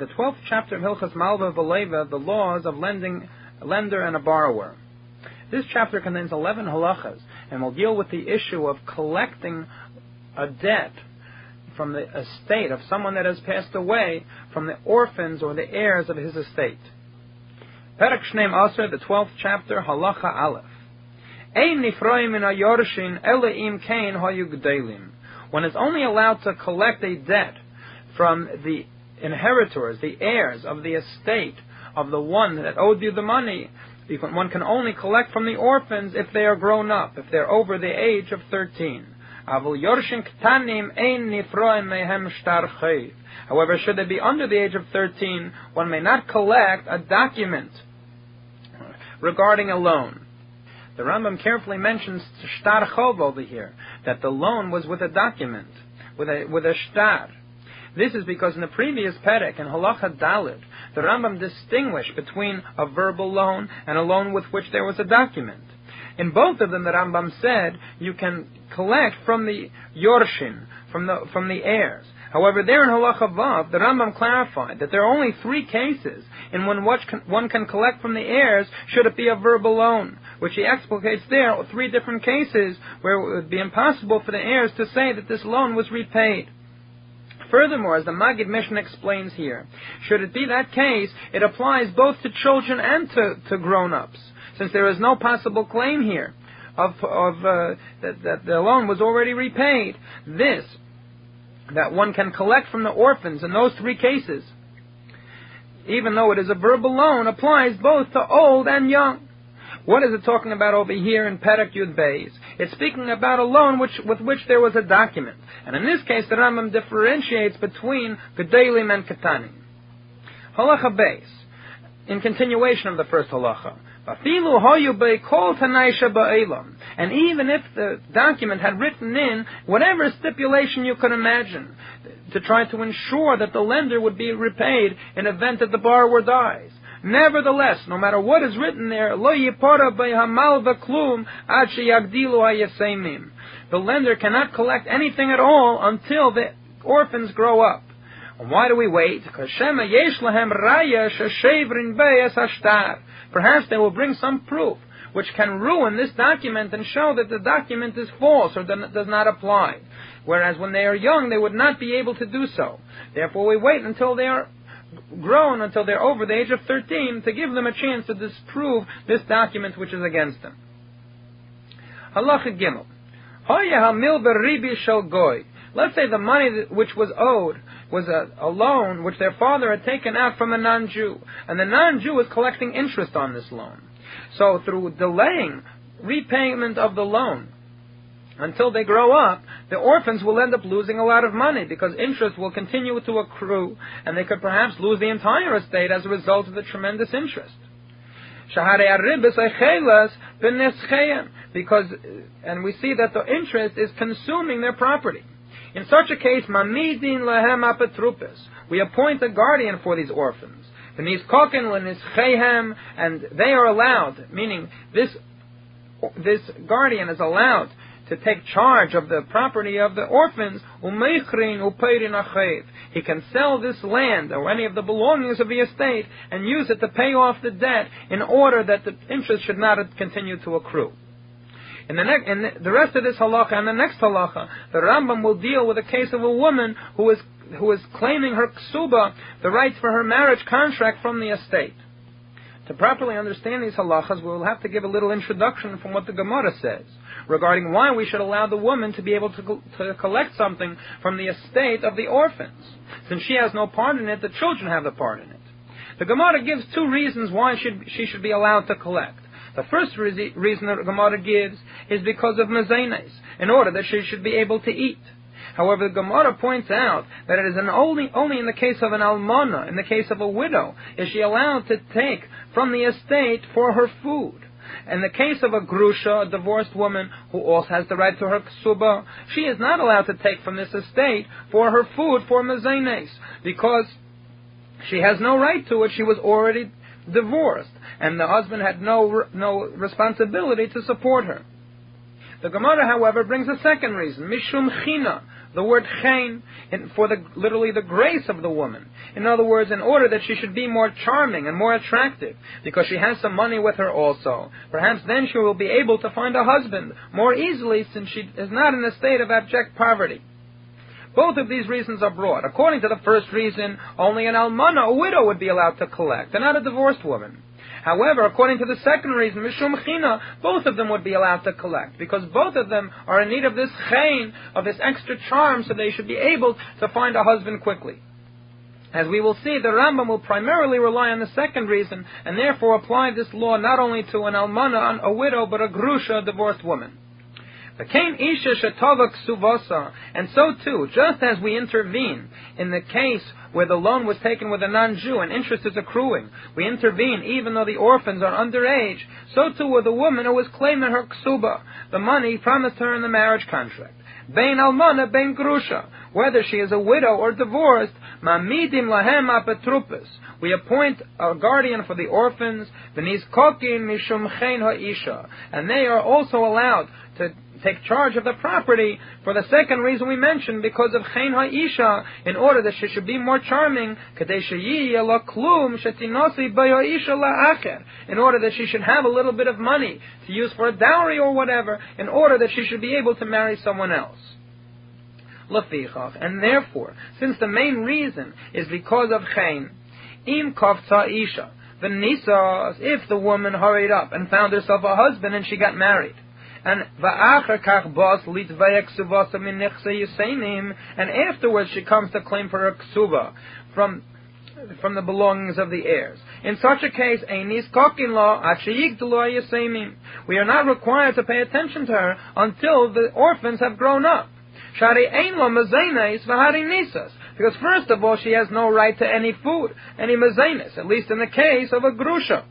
the 12th chapter of Hilchas Malva V'Leva, the laws of lending, a lender and a borrower. This chapter contains 11 halachas and will deal with the issue of collecting a debt from the estate of someone that has passed away, from the orphans or the heirs of his estate. Perek Shneim Aser, the 12th chapter, halacha aleph. Ein nifroim min hayorshin ele im kain hayu g'delim. One is only allowed to collect a debt from the inheritors, the heirs of the estate of the one that owed you the money. One can only collect from the orphans if they are grown up, if they are over the age of 13. However, should they be under the age of 13, one may not collect a document regarding a loan. The Rambam carefully mentions shtar chov over here, that the loan was with a document, with a shtar. This is because in the previous perek, in halacha daled, the Rambam distinguished between a verbal loan and a loan with which there was a document. In both of them, the Rambam said you can collect from the yorshin, from the heirs. However, there in halacha vav, the Rambam clarified that there are only three cases in when one can collect from the heirs should it be a verbal loan, which he explicates there, three different cases where it would be impossible for the heirs to say that this loan was repaid. Furthermore, as the Maggid Mishnah explains here, should it be that case, it applies both to children and to grown-ups, since there is no possible claim here that the loan was already repaid. This, that one can collect from the orphans in those three cases, even though it is a verbal loan, applies both to old and young. What is it talking about over here in Perek Yud Beis? It's speaking about a loan with which there was a document. And in this case, the Rambam differentiates between Gedolim and Ketanim. Halacha Beis, in continuation of the first halacha. And even if the document had written in whatever stipulation you could imagine to try to ensure that the lender would be repaid in the event that the borrower dies. Nevertheless, no matter what is written there, the lender cannot collect anything at all until the orphans grow up. And why do we wait? Perhaps they will bring some proof which can ruin this document and show that the document is false or does not apply. Whereas when they are young, they would not be able to do so. Therefore, we wait until they are grown, until they're over the age of 13, to give them a chance to disprove this document which is against them. Halacha Gimel. Let's say the money which was owed was a loan which their father had taken out from a non-Jew, and the non-Jew was collecting interest on this loan. So through delaying repayment of the loan until they grow up, the orphans will end up losing a lot of money because interest will continue to accrue, and they could perhaps lose the entire estate as a result of the tremendous interest. And we see that the interest is consuming their property. In such a case, we appoint a guardian for these orphans, and they are allowed, meaning this guardian is allowed to take charge of the property of the orphans. He can sell this land or any of the belongings of the estate and use it to pay off the debt in order that the interest should not continue to accrue. In the rest of this halacha and the next halacha, the Rambam will deal with a case of a woman who is claiming her ksuba, the rights for her marriage contract, from the estate. To properly understand these halachas, we will have to give a little introduction from what the Gemara says regarding why we should allow the woman to be able to collect something from the estate of the orphans. Since she has no part in it, the children have the part in it. The Gemara gives two reasons why she should be allowed to collect. The first reason the Gemara gives is because of mezenes, in order that she should be able to eat. However, the Gemara points out that it is only in the case of an almana, in the case of a widow, is she allowed to take from the estate for her food. In the case of a grusha, a divorced woman who also has the right to her ksuba, she is not allowed to take from this estate for her food, for mezenes, because she has no right to it. She was already divorced, and the husband had no responsibility to support her. The Gemara, however, brings a second reason, mishum china, the word chen, and for the literally the grace of the woman. In other words, in order that she should be more charming and more attractive, because she has some money with her also. Perhaps then she will be able to find a husband more easily, since she is not in a state of abject poverty. Both of these reasons are brought. According to the first reason, only an almana, a widow, would be allowed to collect, and not a divorced woman. However, according to the second reason, mishum china, both of them would be allowed to collect, because both of them are in need of this chen, of this extra charm, so they should be able to find a husband quickly. As we will see, the Rambam will primarily rely on the second reason, and therefore apply this law not only to an almana, a widow, but a grusha, a divorced woman. And so too, just as we intervene in the case where the loan was taken with a non-Jew and interest is accruing, we intervene even though the orphans are underage, so too with the woman who was claiming her ksuba, the money promised her in the marriage contract. Bein almana, bein grusha, whether she is a widow or divorced, mamidim lahem apetrupis. We appoint a guardian for the orphans, v'niz kokin mishum chen ha'isha, and they are also allowed to take charge of the property for the second reason we mentioned, because of chen ha'isha, in order that she should be more charming, in order that she should have a little bit of money to use for a dowry or whatever, in order that she should be able to marry someone else. And therefore, since the main reason is because of chen, im kavta isha, the nisa, if the woman hurried up and found herself a husband and she got married, and afterwards she comes to claim for her ksuba from the belongings of the heirs. In such a case, we are not required to pay attention to her until the orphans have grown up. Because first of all, she has no right to any food, any mazenes, at least in the case of a grusha.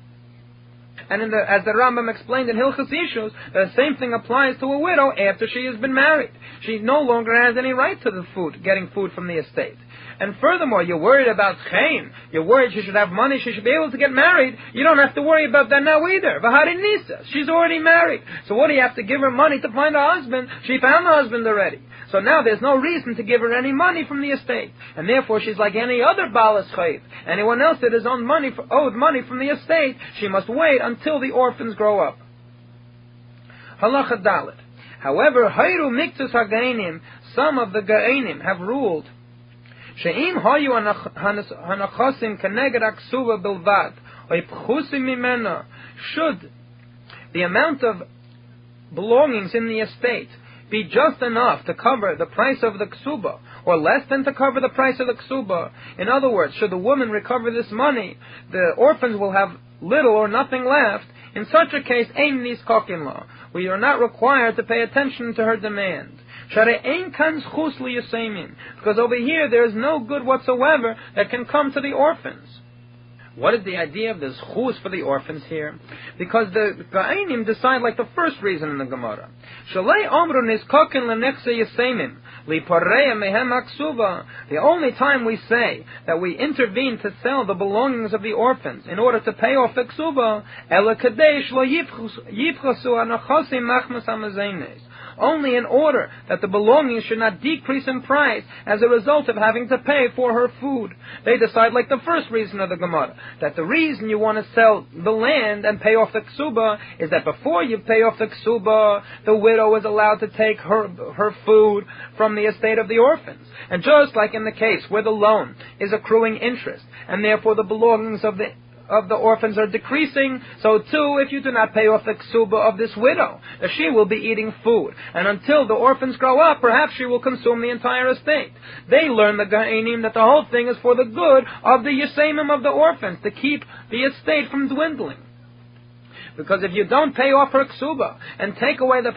And as the Rambam explained in Hilchas Ishus, the same thing applies to a widow after she has been married. She no longer has any right to the food, getting food from the estate. And furthermore, you're worried about chen. You're worried she should have money, she should be able to get married. You don't have to worry about that now either. V'harin nisa, she's already married. So what do you have to give her money to find a husband? She found a husband already. So now there's no reason to give her any money from the estate. And therefore she's like any other balas chayv. Anyone else that is owed money from the estate, she must wait until the orphans grow up. Halacha dalet. However, hayru miktus hagainim, some of the gainim have ruled she'im hayu hanachasim keneged aksuva bilvad oipchusim mimena, should the amount of belongings in the estate be just enough to cover the price of the ksuba, or less than to cover the price of the ksuba. In other words, should the woman recover this money, the orphans will have little or nothing left. In such a case, ein nizkakin la, we are not required to pay attention to her demand. Because over here there is no good whatsoever that can come to the orphans. What is the idea of this chus for the orphans here? Because the Ga'anim decide like the first reason in the Gemara. The only time we say that we intervene to sell the belongings of the orphans in order to pay off the ksuba, only in order that the belongings should not decrease in price as a result of having to pay for her food. They decide like the first reason of the Gemara, that the reason you want to sell the land and pay off the ksuba is that before you pay off the ksuba, the widow is allowed to take her food from the estate of the orphans. And just like in the case where the loan is accruing interest, and therefore the belongings of the orphans are decreasing, so too, if you do not pay off the ksuba of this widow, she will be eating food. And until the orphans grow up, perhaps she will consume the entire estate. They learn, the Ga'anim, that the whole thing is for the good of the Yesemim, of the orphans, to keep the estate from dwindling. Because if you don't pay off her ksuba and take away the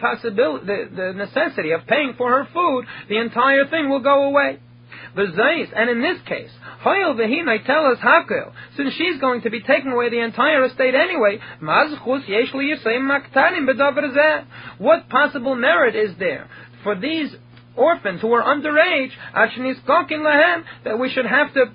necessity of paying for her food, the entire thing will go away. And in this case, since she's going to be taking away the entire estate anyway, what possible merit is there for these orphans who are underage, that we should have to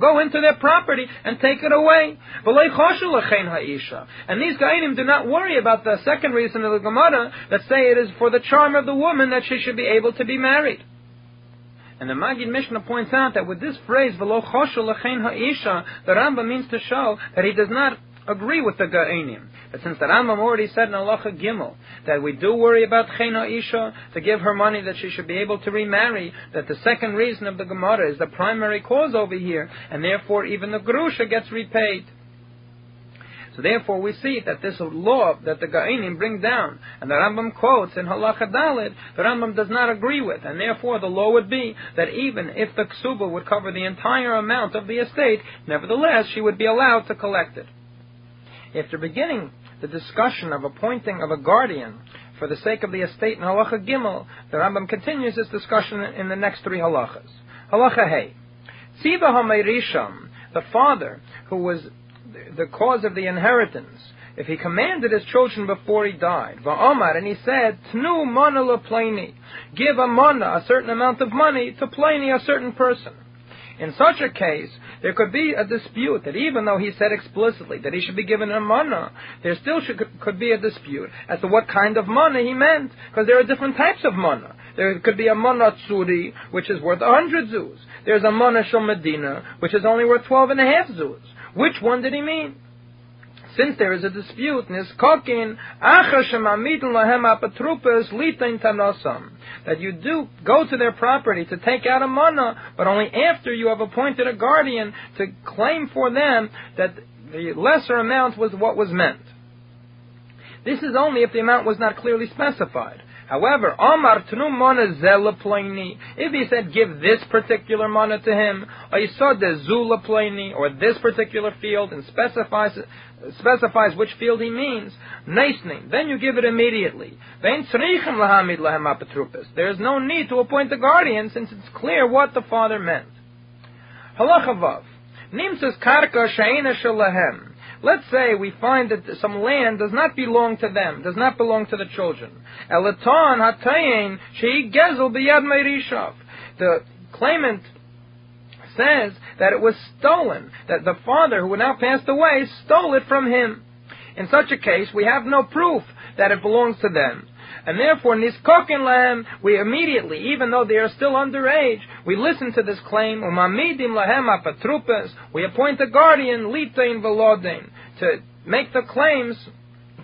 go into their property and take it away? And these Ga'anim do not worry about the second reason of the Gemara, that say it is for the charm of the woman that she should be able to be married. And the Maggid Mishnah points out that with this phrase, V'lo choshu l'chein ha'isha, the Rambam means to show that he does not agree with the Geonim. But since the Rambam already said in Halacha Gimel that we do worry about Chen Ha'isha, to give her money that she should be able to remarry, that the second reason of the Gemara is the primary cause over here, and therefore even the Grusha gets repaid. So therefore we see that this law that the Geonim bring down, and the Rambam quotes in Halacha Dalet, the Rambam does not agree with, and therefore the law would be that even if the Ksuba would cover the entire amount of the estate, nevertheless she would be allowed to collect it. After beginning the discussion of appointing of a guardian for the sake of the estate in Halacha Gimel, the Rambam continues his discussion in the next three halachas. Halacha Hey. Tziva HaMeirisham, the father who was the cause of the inheritance, if he commanded his children before he died, Va'omar, and he said, Tnu mana lepleni, give a mana, a certain amount of money, to pleni, a certain person. In such a case, there could be a dispute that even though he said explicitly that he should be given a mana, there still could be a dispute as to what kind of mana he meant, because there are different types of mana. There could be a mana tsuri, which is worth 100 zuz. There's a mana shel medina, which is only worth 12.5 zuz. Which one did he mean? Since there is a dispute, that you do go to their property to take out a mana, but only after you have appointed a guardian to claim for them that the lesser amount was what was meant. This is only if the amount was not clearly specified. However, Omar Tnu Mana Zela Plaini, if he said give this particular mana to him, or he saw the Zula Plaini, or this particular field, and specifies which field he means, Naisnin, then you give it immediately. There is no need to appoint the guardian since it's clear what the father meant. Halachavav. Nimsus Karka Shaina Shalahem. Let's say we find that some land does not belong to them, does not belong to the children. The claimant says that it was stolen, that the father who had now passed away stole it from him. In such a case, we have no proof that it belongs to them. And therefore, Niskokin Lahem, we immediately, even though they are still underage, we listen to this claim, Umamidim Lahem Apatrupas, we appoint a guardian, Litain Velodin, to make the claims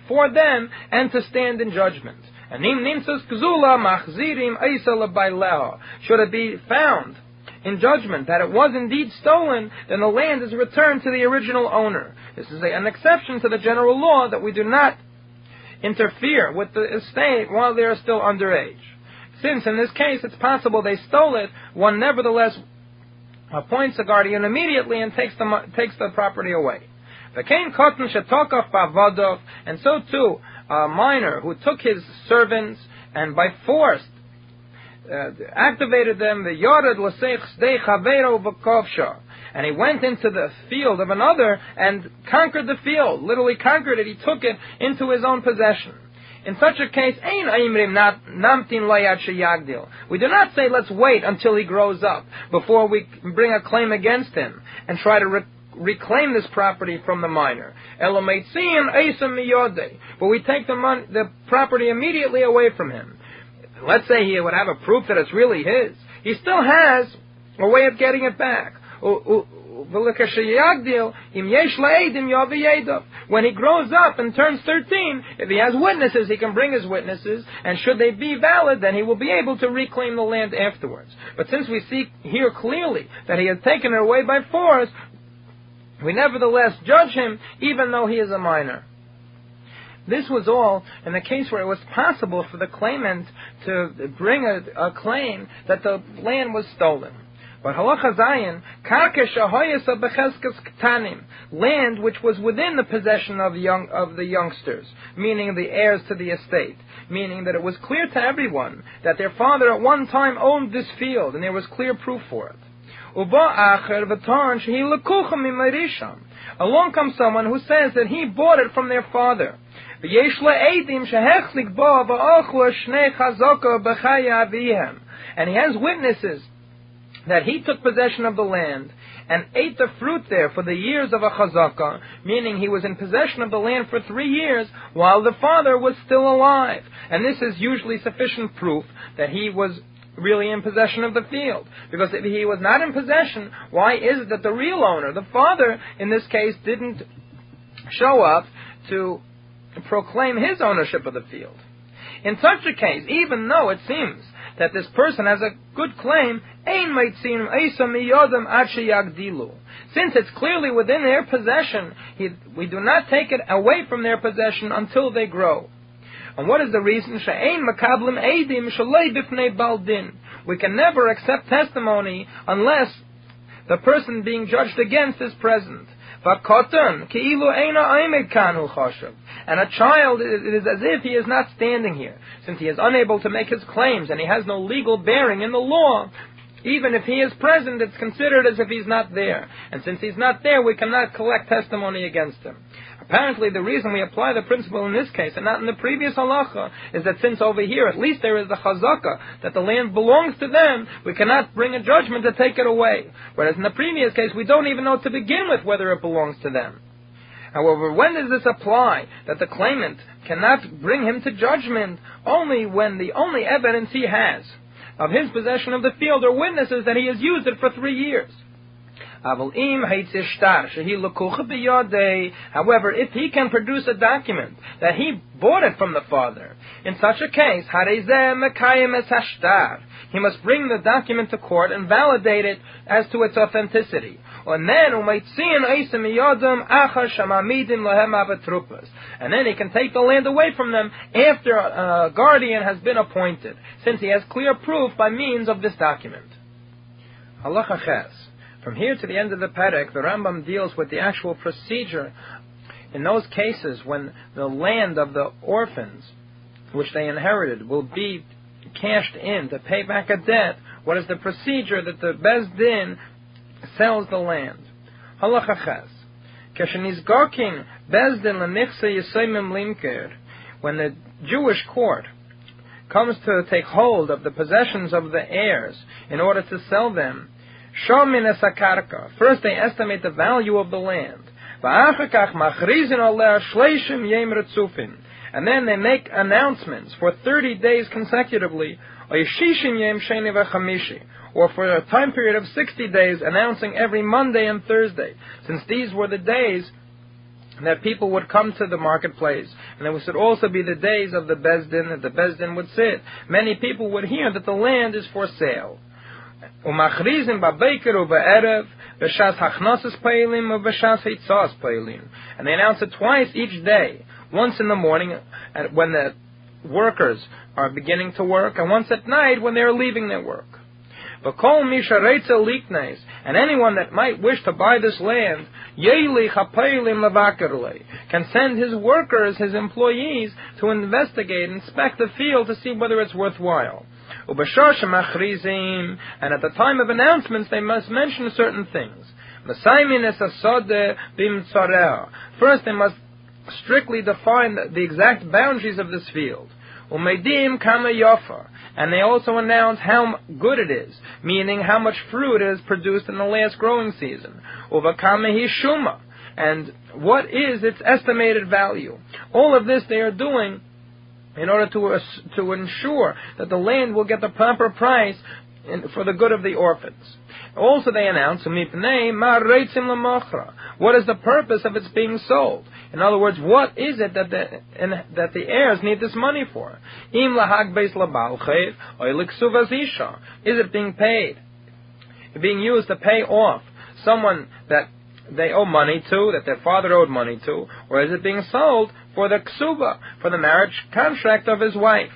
for them and to stand in judgment. And Nim Nimsus Kzula Machzirim Aisala Bailao. Should it be found in judgment that it was indeed stolen, then the land is returned to the original owner. This is an exception to the general law that we do not interfere with the estate while they are still underage. Since in this case it's possible they stole it, one nevertheless appoints a guardian immediately and takes the property away. And so too, a minor who took his servants and by force activated them, and he went into the field of another and conquered the field, literally conquered it, he took it into his own possession. In such a case, we do not say let's wait until he grows up before we bring a claim against him and try to reclaim this property from the minor. But we take the property immediately away from him. Let's say he would have a proof that it's really his. He still has a way of getting it back. When he grows up and turns 13, if he has witnesses, he can bring his witnesses, and should they be valid, then he will be able to reclaim the land afterwards. But since we see here clearly that he has taken it away by force, we nevertheless judge him, even though he is a minor. This was all in the case where it was possible for the claimant to bring a claim that the land was stolen. But halacha zayin, karka shehoyesa becheskas ketanim, land which was within the possession of the youngsters, meaning the heirs to the estate, meaning that it was clear to everyone that their father at one time owned this field, and there was clear proof for it. Along comes someone who says that he bought it from their father. And he has witnesses that he took possession of the land and ate the fruit there for the years of a chazaka, meaning he was in possession of the land for 3 years while the father was still alive. And this is usually sufficient proof that he was really in possession of the field. Because if he was not in possession, why is it that the real owner, the father, in this case, didn't show up to proclaim his ownership of the field? In such a case, even though it seems that this person has a good claim, since it's clearly within their possession, we do not take it away from their possession until they grow. And what is the reason? We can never accept testimony unless the person being judged against is present. And a child, it is as if he is not standing here, since he is unable to make his claims and he has no legal bearing in the law. Even if he is present, it's considered as if he's not there. And since he's not there, we cannot collect testimony against him. Apparently, the reason we apply the principle in this case and not in the previous halacha is that since over here at least there is the chazaka that the land belongs to them, we cannot bring a judgment to take it away. Whereas in the previous case, we don't even know to begin with whether it belongs to them. However, when does this apply that the claimant cannot bring him to judgment? Only when the only evidence he has of his possession of the field or witnesses that he has used it for 3 years. However, if he can produce a document that he bought it from the father, in such a case, he must bring the document to court and validate it as to its authenticity. And then he can take the land away from them after a guardian has been appointed, since he has clear proof by means of this document. Halacha ches. From here to the end of the Perek, the Rambam deals with the actual procedure in those cases when the land of the orphans, which they inherited, will be cashed in to pay back a debt. What is the procedure that the Beis Din sells the land? Halacha ches. Keshenizgokin Beis Din lemichse yisoymim limker. When the Jewish court comes to take hold of the possessions of the heirs in order to sell them, first they estimate the value of the land, and then they make announcements for 30 days consecutively, or for a time period of 60 days, announcing every Monday and Thursday, since these were the days that people would come to the marketplace, and it would also be the days of the Beis Din that the Beis Din would sit. Many people would hear that the land is for sale. And they announce it twice each day, once in the morning when the workers are beginning to work, and once at night when they are leaving their work. And anyone that might wish to buy this land can send his workers, his employees, to investigate, inspect the field to see whether it's worthwhile. And at the time of announcements, they must mention certain things. First, they must strictly define the exact boundaries of this field. And they also announce how good it is, meaning how much fruit it has produced in the last growing season. And what is its estimated value? All of this they are doing in order to ensure that the land will get the proper price for the good of the orphans. Also they announce, what is the purpose of its being sold? In other words, what is it that the heirs need this money for? Is it being paid? Being used to pay off someone that they owe money to, that their father owed money to, or is it being sold for the ksuba, for the marriage contract of his wife?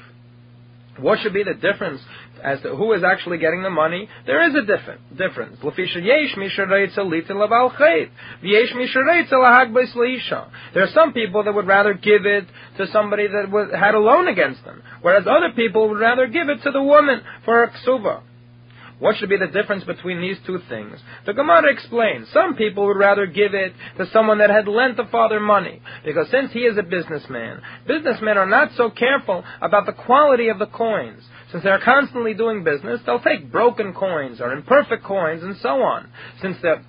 What should be the difference as to who is actually getting the money? There is a difference. There are some people that would rather give it to somebody that had a loan against them, whereas other people would rather give it to the woman for a ksuba. What should be the difference between these two things? The Gemara explains, some people would rather give it to someone that had lent the father money, because since he is a businessman, businessmen are not so careful about the quality of the coins. Since they're constantly doing business, they'll take broken coins or imperfect coins and so on. Since the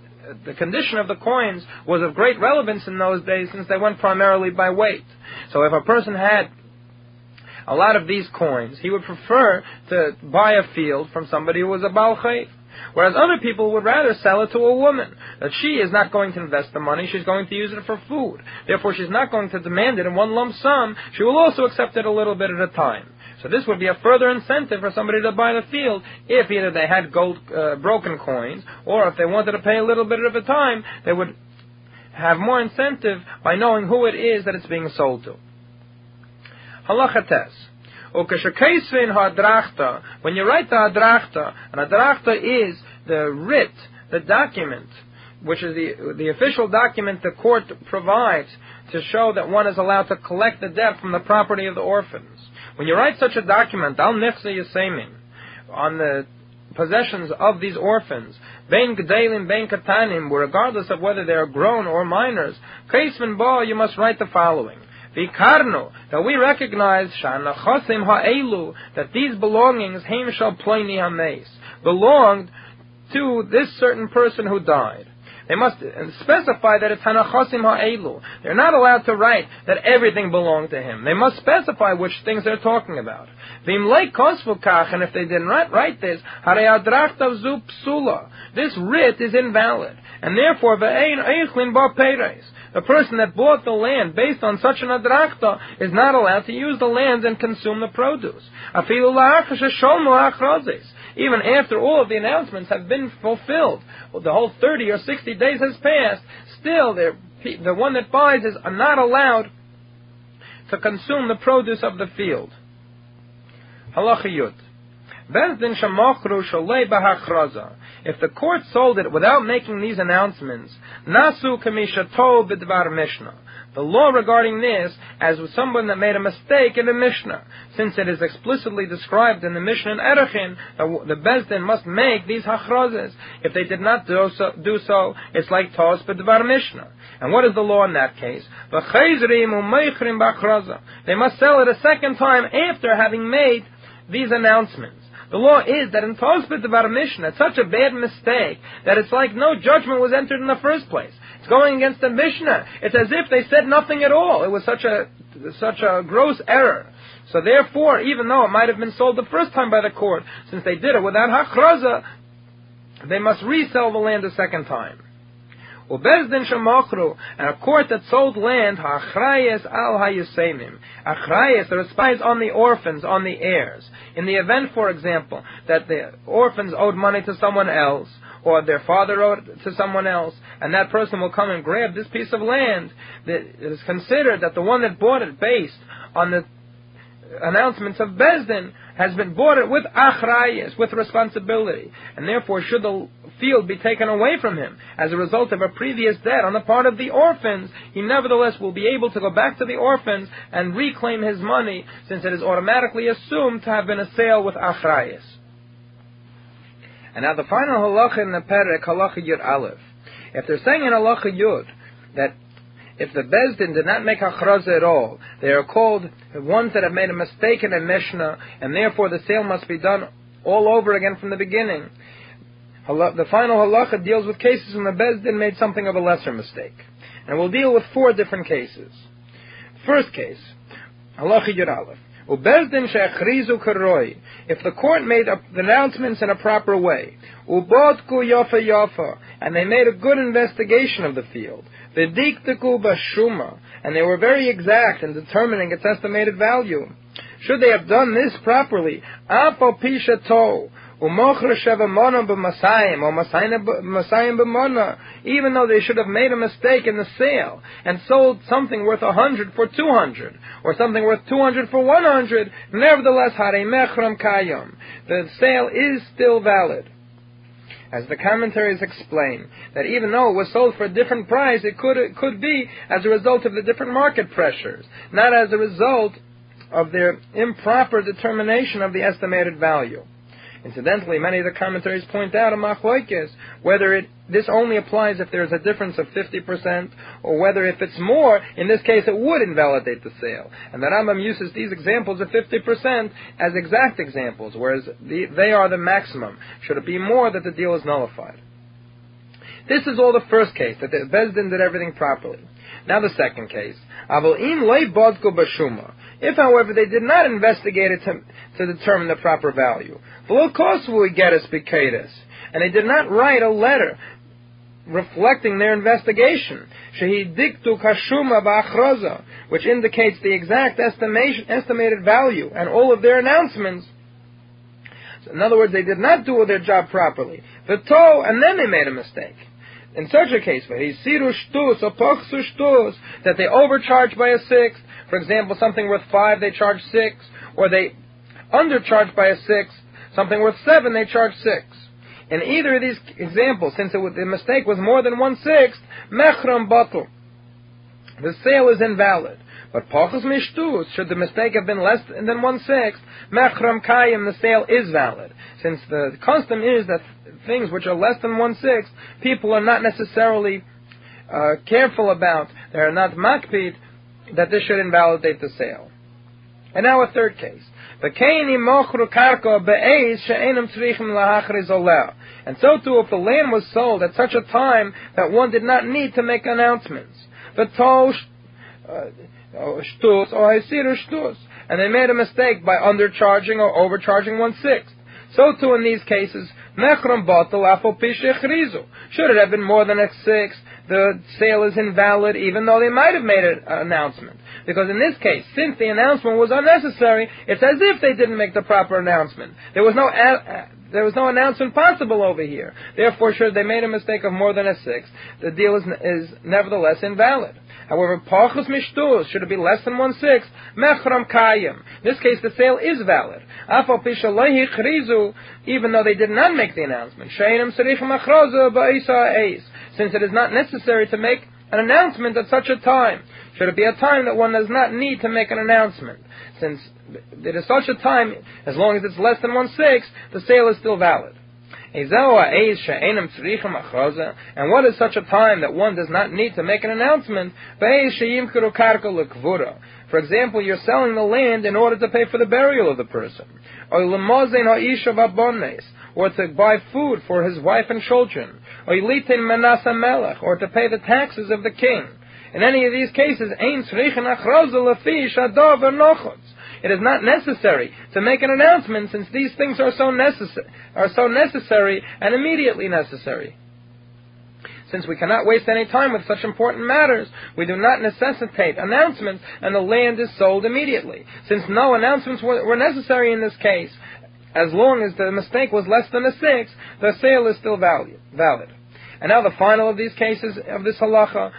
condition of the coins was of great relevance in those days, since they went primarily by weight. So if a person had a lot of these coins, he would prefer to buy a field from somebody who was a Baal Chayv. Whereas other people would rather sell it to a woman. That she is not going to invest the money, she's going to use it for food. Therefore, she's not going to demand it in one lump sum. She will also accept it a little bit at a time. So this would be a further incentive for somebody to buy the field if either they had gold broken coins, or if they wanted to pay a little bit at a time, they would have more incentive by knowing who it is that it's being sold to. Halacha tes. When you write the hadrachta, and hadrachta is the writ, the document, which is the official document the court provides to show that one is allowed to collect the debt from the property of the orphans. When you write such a document, al nechse yesemin, on the possessions of these orphans, ben g'deilim, ben katanim, regardless of whether they are grown or minors, kaisvin bo, you must write the following. Vikarno, that we recognize shanachosim ha'elu, that these belongings heim shal ploini hameis belonged to this certain person who died. They must specify that it's hanachosim ha'elu. They're not allowed to write that everything belonged to him. They must specify which things they're talking about. V'imlei kosvu kach, and if they did not write this, harei hadrachta zu psula, this writ is invalid, and therefore v'ein eichlin ba'peres. The person that bought the land based on such an hadrachta is not allowed to use the lands and consume the produce. Even after all of the announcements have been fulfilled, the whole 30 or 60 days has passed, still the one that buys is not allowed to consume the produce of the field. Halachiyut. If the court sold it without making these announcements, nasu kamishato bidvar mishnah. The law regarding this as with someone that made a mistake in the Mishnah, since it is explicitly described in the Mishnah in Erechin that the Bezdin must make these hachrazes. If they did not do so, it's like tos bidvar mishnah. And what is the law in that case? They must sell it a second time after having made these announcements. The law is that in Tosbet Devar Mishnah, it's such a bad mistake that it's like no judgment was entered in the first place. It's going against the Mishnah. It's as if they said nothing at all. It was such a gross error. So therefore, even though it might have been sold the first time by the court, since they did it without hachraza, they must resell the land a second time. Ubezdin Shemachru, and a court that sold land, ha'achrayes al ha'yusemim. Achrayes, the spies on the orphans, on the heirs. In the event, for example, that the orphans owed money to someone else, or their father owed it to someone else, and that person will come and grab this piece of land, it is considered that the one that bought it based on the announcements of Bezdin has been bought it with achrayas, with responsibility, and therefore should the field be taken away from him as a result of a previous debt on the part of the orphans, he nevertheless will be able to go back to the orphans and reclaim his money, since it is automatically assumed to have been a sale with achrayas. And now the final halacha in the perek, halacha yud aleph. If they're saying in halacha yud that if the Bezdin did not make hachraza at all, they are called ones that have made a mistake in a Mishnah, and therefore the sale must be done all over again from the beginning. The final halacha deals with cases when the Bezdin made something of a lesser mistake. And we'll deal with four different cases. First case, halacha yud aleph. Ubezdin she'achrizu k'roi. If the court made the announcements in a proper way, ubodku yofa yofa, and they made a good investigation of the field, v'diktiku bashuma, and they were very exact in determining its estimated value. Should they have done this properly, afo pishato, umochra shevamono b'masayim, or masayim b'mono, even though they should have made a mistake in the sale and sold something worth 100 for 200, or something worth 200 for 100, nevertheless, harei mechram kayom, the sale is still valid. As the commentaries explain, that even though it was sold for a different price, it could be as a result of the different market pressures, not as a result of their improper determination of the estimated value. Incidentally, many of the commentaries point out in Machlokes whether this only applies if there is a difference of 50%, or whether if it's more, in this case it would invalidate the sale. And the Rambam uses these examples of 50% as exact examples, whereas they are the maximum. Should it be more, that the deal is nullified. This is all the first case, that the Bezdin did everything properly. Now the second case. Avol im lo bodku b'shuma. If, however, they did not investigate it to determine the proper value, below cost will we get us bikaidus, and they did not write a letter reflecting their investigation, shehidiktu kashuma ba'achroza, which indicates the exact estimated value and all of their announcements. So in other words, they did not do their job properly. V'to, and then they made a mistake. In such a case, that they overcharged by a sixth, for example, something worth 5, they charge 6, or they undercharged by a sixth, something worth 7, they charge 6. In either of these examples, since the mistake was more than 1/6, mechram batul, the sale is invalid. But pachas mishtus, should the mistake have been less than 1/6, mechram kayim, the sale is valid. Since the custom is that things which are less than 1/6, people are not necessarily careful about, they are not makpid, that this should invalidate the sale. And now a third case. And so too, if the land was sold at such a time that one did not need to make announcements, and they made a mistake by undercharging or overcharging 1/6. So too in these cases, should it have been more than 1/6, the sale is invalid, even though they might have made an announcement. Because in this case, since the announcement was unnecessary, it's as if they didn't make the proper announcement. There was no announcement possible over here. Therefore, should they made a mistake of more than 1/6, the deal is nevertheless invalid. However, pachas mishtus, should it be less than 1/6, mechram kayim. In this case, the sale is valid. Even though they did not make the announcement, since it is not necessary to make an announcement at such a time, should it be a time that one does not need to make an announcement? Since it is such a time, as long as it's less than 1/6, the sale is still valid. And what is such a time that one does not need to make an announcement? For example, you're selling the land in order to pay for the burial of the person, or to buy food for his wife and children, or to pay the taxes of the king. In any of these cases, it is not necessary to make an announcement, since these things are so necessary and immediately necessary. Since we cannot waste any time with such important matters, we do not necessitate announcements, and the land is sold immediately. Since no announcements were necessary in this case, as long as the mistake was less than 1/6, the sale is still valid. And now the final of these cases of this halacha.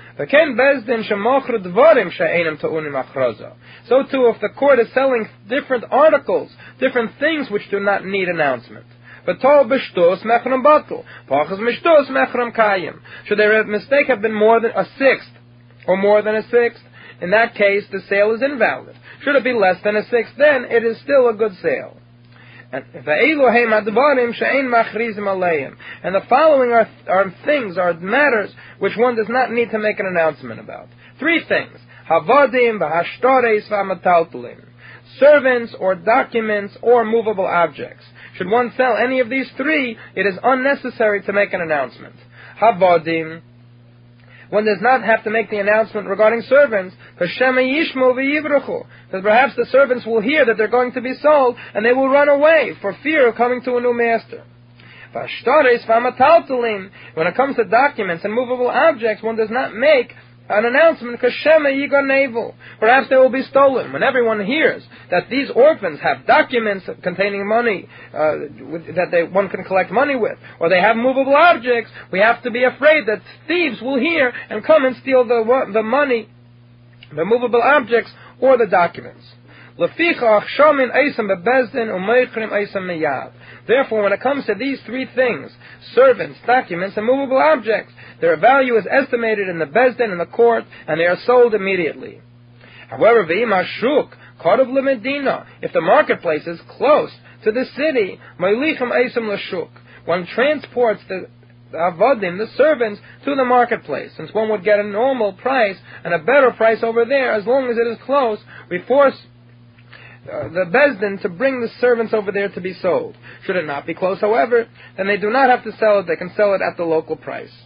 So too, if the court is selling different articles, different things which do not need announcement. Should their mistake have been more than 1/6 or more than 1/6, in that case the sale is invalid. Should it be less than 1/6, then it is still a good sale. And the following are matters which one does not need to make an announcement about. 3 things: havadim, v'hashtores, v'mataltulim. Servants or documents or movable objects. Should one sell any of these 3, it is unnecessary to make an announcement. Havadim. One does not have to make the announcement regarding servants, because perhaps the servants will hear that they're going to be sold, and they will run away for fear of coming to a new master. When it comes to documents and movable objects, one does not make an announcement, because perhaps they will be stolen. When everyone hears that these orphans have documents containing money one can collect money with, or they have movable objects, we have to be afraid that thieves will hear and come and steal the money, the movable objects, or the documents. Therefore, when it comes to these 3 things, servants, documents, and movable objects, their value is estimated in the bezdin, in the court, and they are sold immediately. However, if the marketplace is close to the city, one transports the avadim, the servants, to the marketplace, since one would get a normal price and a better price over there. As long as it is close, we force the bezdin to bring the servants over there to be sold. Should it not be close, however, then they do not have to sell it, they can sell it at the local price.